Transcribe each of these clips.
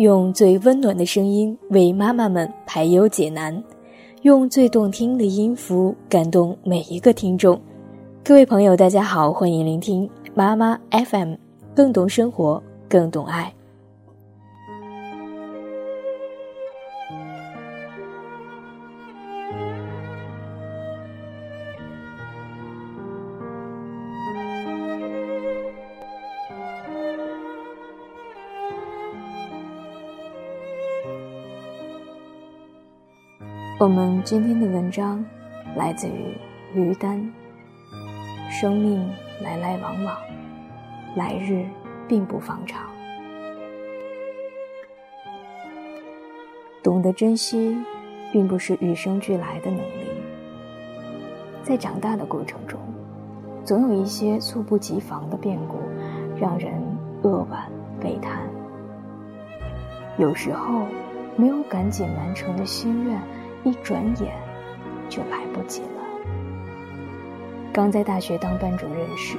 用最温暖的声音为妈妈们排忧解难，用最动听的音符感动每一个听众。各位朋友，大家好，欢迎聆听妈妈 FM， 更懂生活，更懂爱。我们今天的文章来自于于丹。生命来来往往，来日并不方长。懂得珍惜并不是与生俱来的能力，在长大的过程中，总有一些猝不及防的变故让人扼腕悲叹。有时候没有赶紧完成的心愿，一转眼就来不及了。刚在大学当班主任时，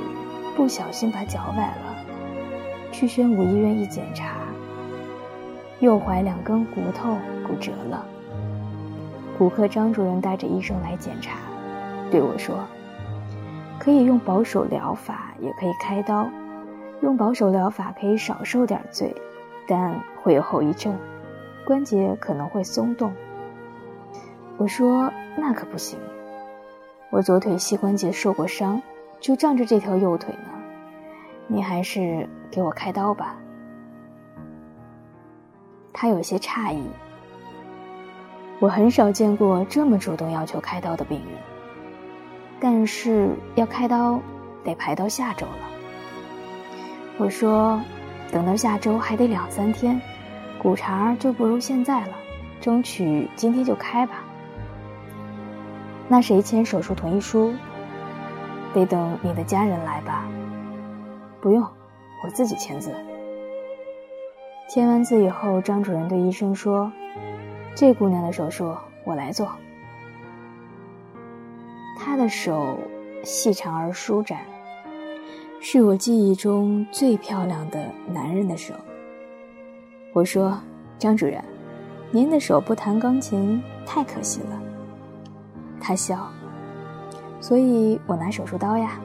不小心把脚崴了，去宣武医院一检查，右踝两根骨头骨折了。骨科张主任带着医生来检查，对我说，可以用保守疗法，也可以开刀。用保守疗法可以少受点罪，但会有后遗症，关节可能会松动。我说那可不行，我左腿膝关节受过伤，就仗着这条右腿呢，你还是给我开刀吧。他有些诧异，我很少见过这么主动要求开刀的病人，但是要开刀得排到下周了。我说等到下周还得2-3天，骨茬就不如现在了，争取今天就开吧。那谁签手术同意书？得等你的家人来吧。不用，我自己签字。签完字以后，张主任对医生说，这姑娘的手术我来做。她的手细长而舒展，是我记忆中最漂亮的男人的手。我说，张主任，您的手不弹钢琴太可惜了。他笑，所以我拿手术刀呀。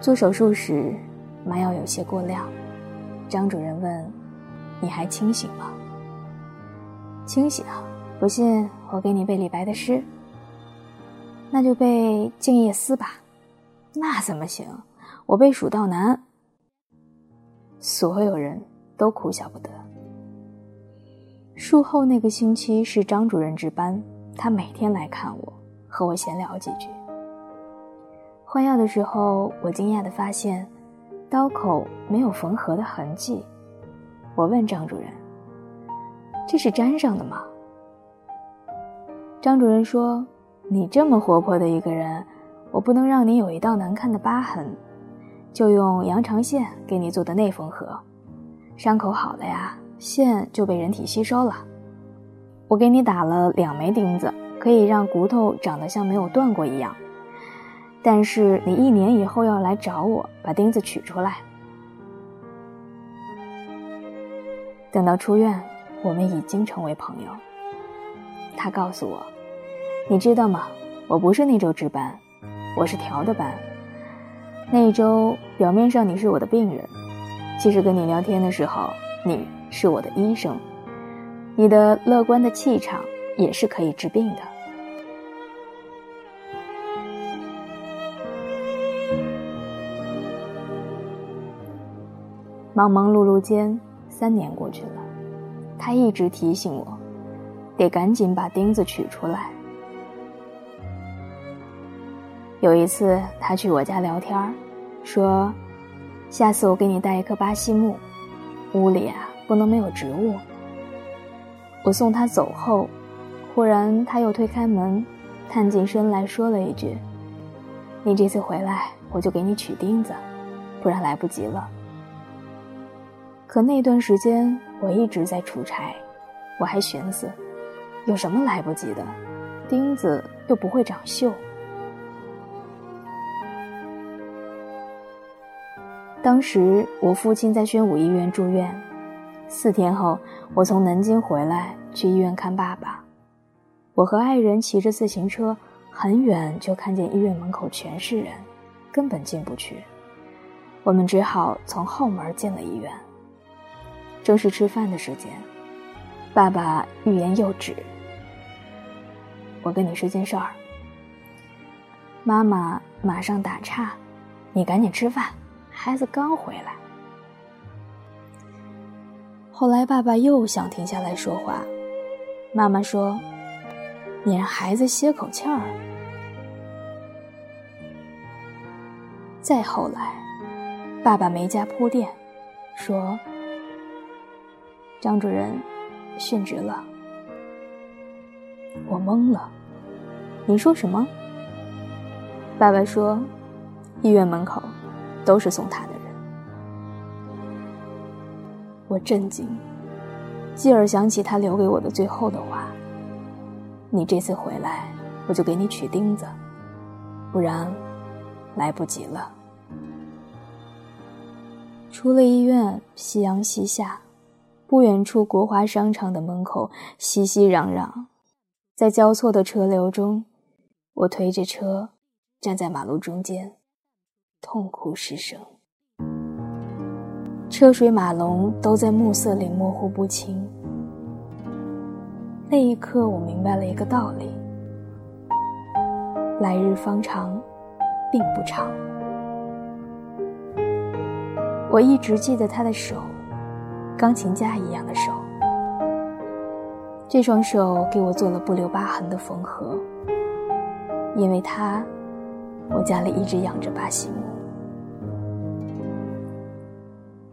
做手术时，麻药有些过量，张主任问，你还清醒吗？清醒，不信我给你背李白的诗。那就背《静夜思》吧。那怎么行，我背《蜀道难》。所有人都哭笑不得。术后那个星期是张主任值班，他每天来看我，和我闲聊几句。换药的时候，我惊讶地发现刀口没有缝合的痕迹。我问张主任，这是粘上的吗？张主任说，你这么活泼的一个人，我不能让你有一道难看的疤痕，就用羊肠线给你做的内缝合，伤口好了呀，线就被人体吸收了。我给你打了2枚钉子，可以让骨头长得像没有断过一样，但是你1年以后要来找我，把钉子取出来。等到出院，我们已经成为朋友。他告诉我，你知道吗，我不是那周值班，我是调的班。那一周表面上你是我的病人，其实跟你聊天的时候，你是我的医生，你的乐观的气场也是可以治病的。忙忙碌碌间，3年过去了，他一直提醒我，得赶紧把钉子取出来。有一次他去我家聊天，说下次我给你带一棵巴西木，屋里啊不能没有植物。我送他走后，忽然他又推开门，探进身来说了一句，你这次回来我就给你取钉子，不然来不及了。可那段时间我一直在出差，我还寻思有什么来不及的，钉子又不会长锈。当时我父亲在宣武医院住院， 4天后，我从南京回来，去医院看爸爸。我和爱人骑着自行车，很远就看见医院门口全是人，根本进不去。我们只好从后门进了医院。正是吃饭的时间，爸爸欲言又止。我跟你说件事儿。妈妈马上打岔，你赶紧吃饭，孩子刚回来。后来爸爸又想停下来说话，妈妈说，你让孩子歇口气儿。再后来，爸爸没加铺垫，说，张主任殉职了。我懵了，你说什么？爸爸说，医院门口都是送他的人。我震惊，继而想起他留给我的最后的话，你这次回来，我就给你取钉子，不然来不及了。出了医院，夕阳西下，不远处国华商场的门口熙熙攘攘，在交错的车流中，我推着车站在马路中间，痛哭失声。车水马龙都在暮色里模糊不清。那一刻，我明白了一个道理：来日方长，并不长。我一直记得他的手，钢琴家一样的手。这双手给我做了不留疤痕的缝合，因为他，我家里一直养着巴西木。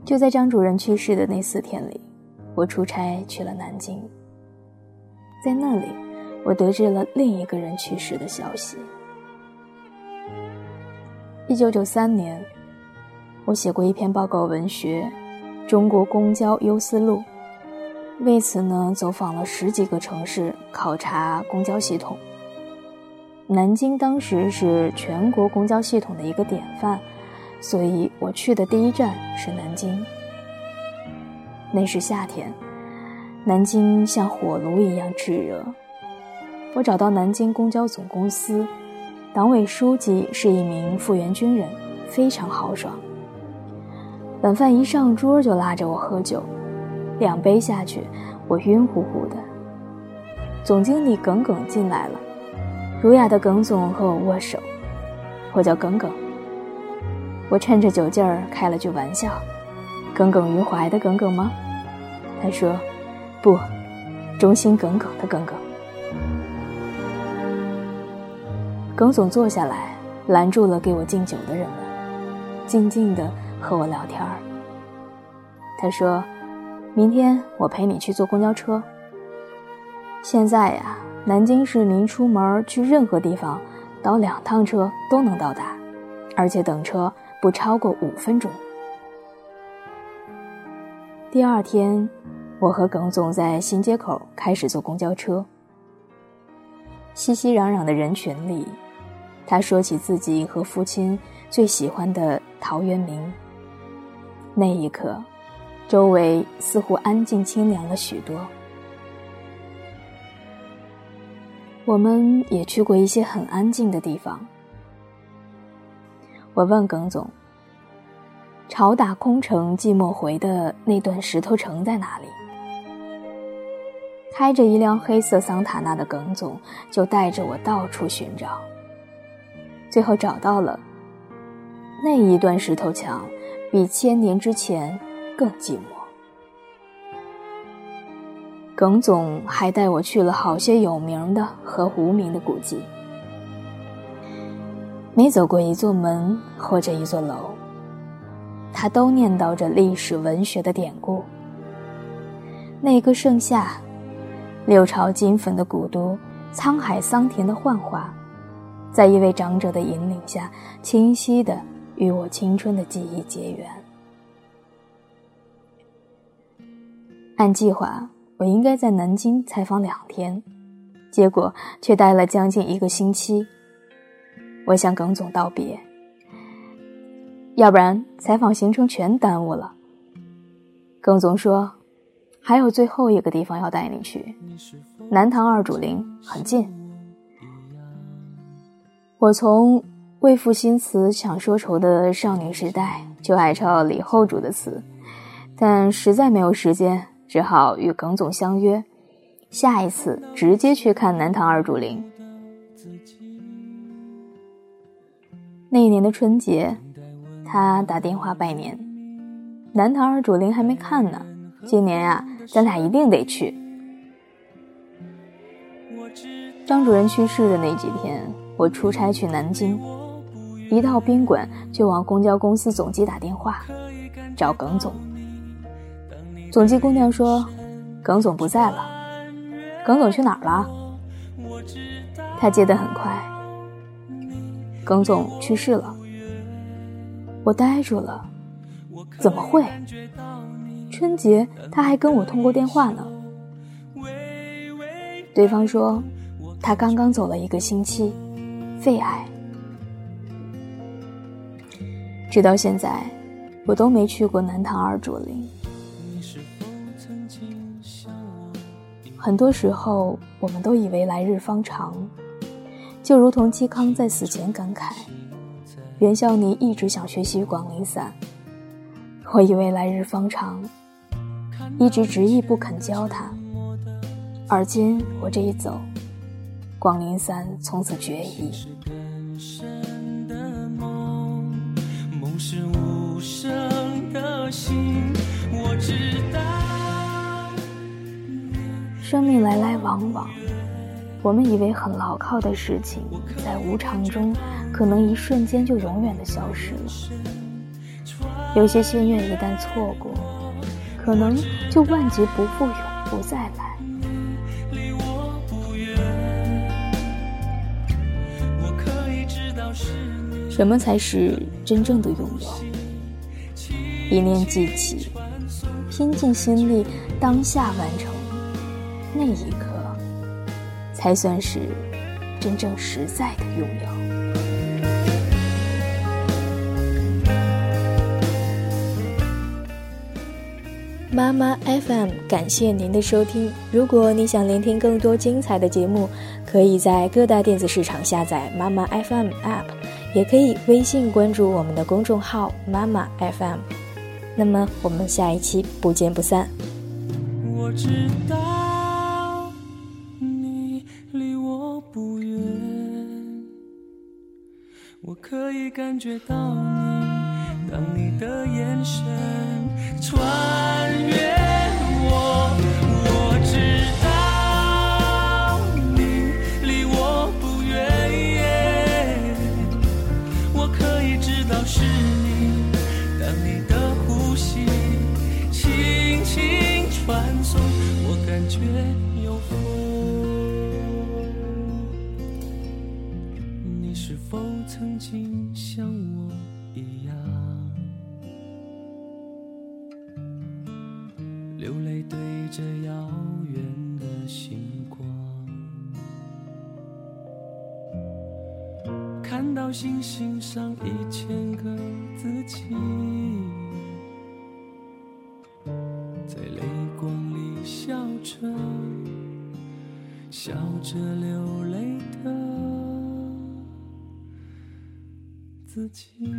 就在张主任去世的那4天里，我出差去了南京。在那里，我得知了另一个人去世的消息。1993年，我写过一篇报告文学《中国公交优思路》，为此呢，走访了10几个城市，考察公交系统。南京当时是全国公交系统的一个典范，所以我去的第一站是南京。那是夏天，南京像火炉一样炙热。我找到南京公交总公司，党委书记是一名复员军人，非常豪爽。晚饭一上桌就拉着我喝酒，2杯下去，我晕乎乎的。总经理耿耿进来了，儒雅的耿总和我握手，我叫耿耿。我趁着酒劲儿开了句玩笑，耿耿于怀的耿耿吗？他说，不，忠心耿耿的耿耿。耿总坐下来，拦住了给我敬酒的人们，静静地和我聊天。他说，明天我陪你去坐公交车。现在呀，南京市民出门去任何地方，倒2趟车都能到达，而且等车不超过5分钟。第二天，我和耿总在新街口开始坐公交车。熙熙攘攘的人群里，他说起自己和父亲最喜欢的陶渊明。那一刻，周围似乎安静清凉了许多。我们也去过一些很安静的地方。我问耿总，潮打空城寂寞回的那段石头城在哪里？开着一辆黑色桑塔纳的耿总就带着我到处寻找，最后找到了。那一段石头墙比1000年之前更寂寞。耿总还带我去了好些有名的和无名的古迹。每走过一座门或者一座楼，他都念叨着历史文学的典故。那个盛夏，六朝金粉的古都，沧海桑田的幻化，在一位长者的引领下，清晰地与我青春的记忆结缘。按计划，我应该在南京采访2天，结果却待了将近1个星期。我向耿总道别，要不然采访行程全耽误了。耿总说，还有最后一个地方要带你去，南塘二主陵很近。我从为赋新词强说愁的少女时代就爱抄李后主的词，但实在没有时间，只好与耿总相约，下一次直接去看南塘二主陵。那一年的春节，他打电话拜年，南塘二主陵还没看呢，今年啊，咱俩一定得去。张主任去世的那几天，我出差去南京，一到宾馆就往公交公司总机打电话，找耿总。总机姑娘说，耿总不在了。耿总去哪儿了？他接得很快，耿总去世了。我呆住了，怎么会？春节他还跟我通过电话呢。对方说他刚刚走了一个星期，肺癌。直到现在我都没去过南塘二主陵。很多时候我们都以为来日方长，就如同嵇康在死前感慨，袁孝尼一直想学习广陵散，我以为来日方长，一直执意不肯教他。而今我这一走，广陵散从此绝矣。生命来来往往，我们以为很牢靠的事情，在无常中可能一瞬间就永远的消失了。有些心愿一旦错过，可能就万劫不复，永不再来。什么才是真正的拥有？一念记起，拼尽心力，当下完成，那一刻才算是真正实在的拥有。妈妈 FM 感谢您的收听，如果你想聆听更多精彩的节目，可以在各大电子市场下载妈妈 FM App， 也可以微信关注我们的公众号妈妈 FM。 那么我们下一期不见不散。我知道你离我不远，我可以感觉到你，当你的眼神穿越我，我知道你离我不远，我可以知道是你，当你的呼吸轻轻传送，我感觉有风。你是否曾经像我一样，流泪对着遥远的星光，看到星星上1000个自己，在泪光里笑着流泪的自己。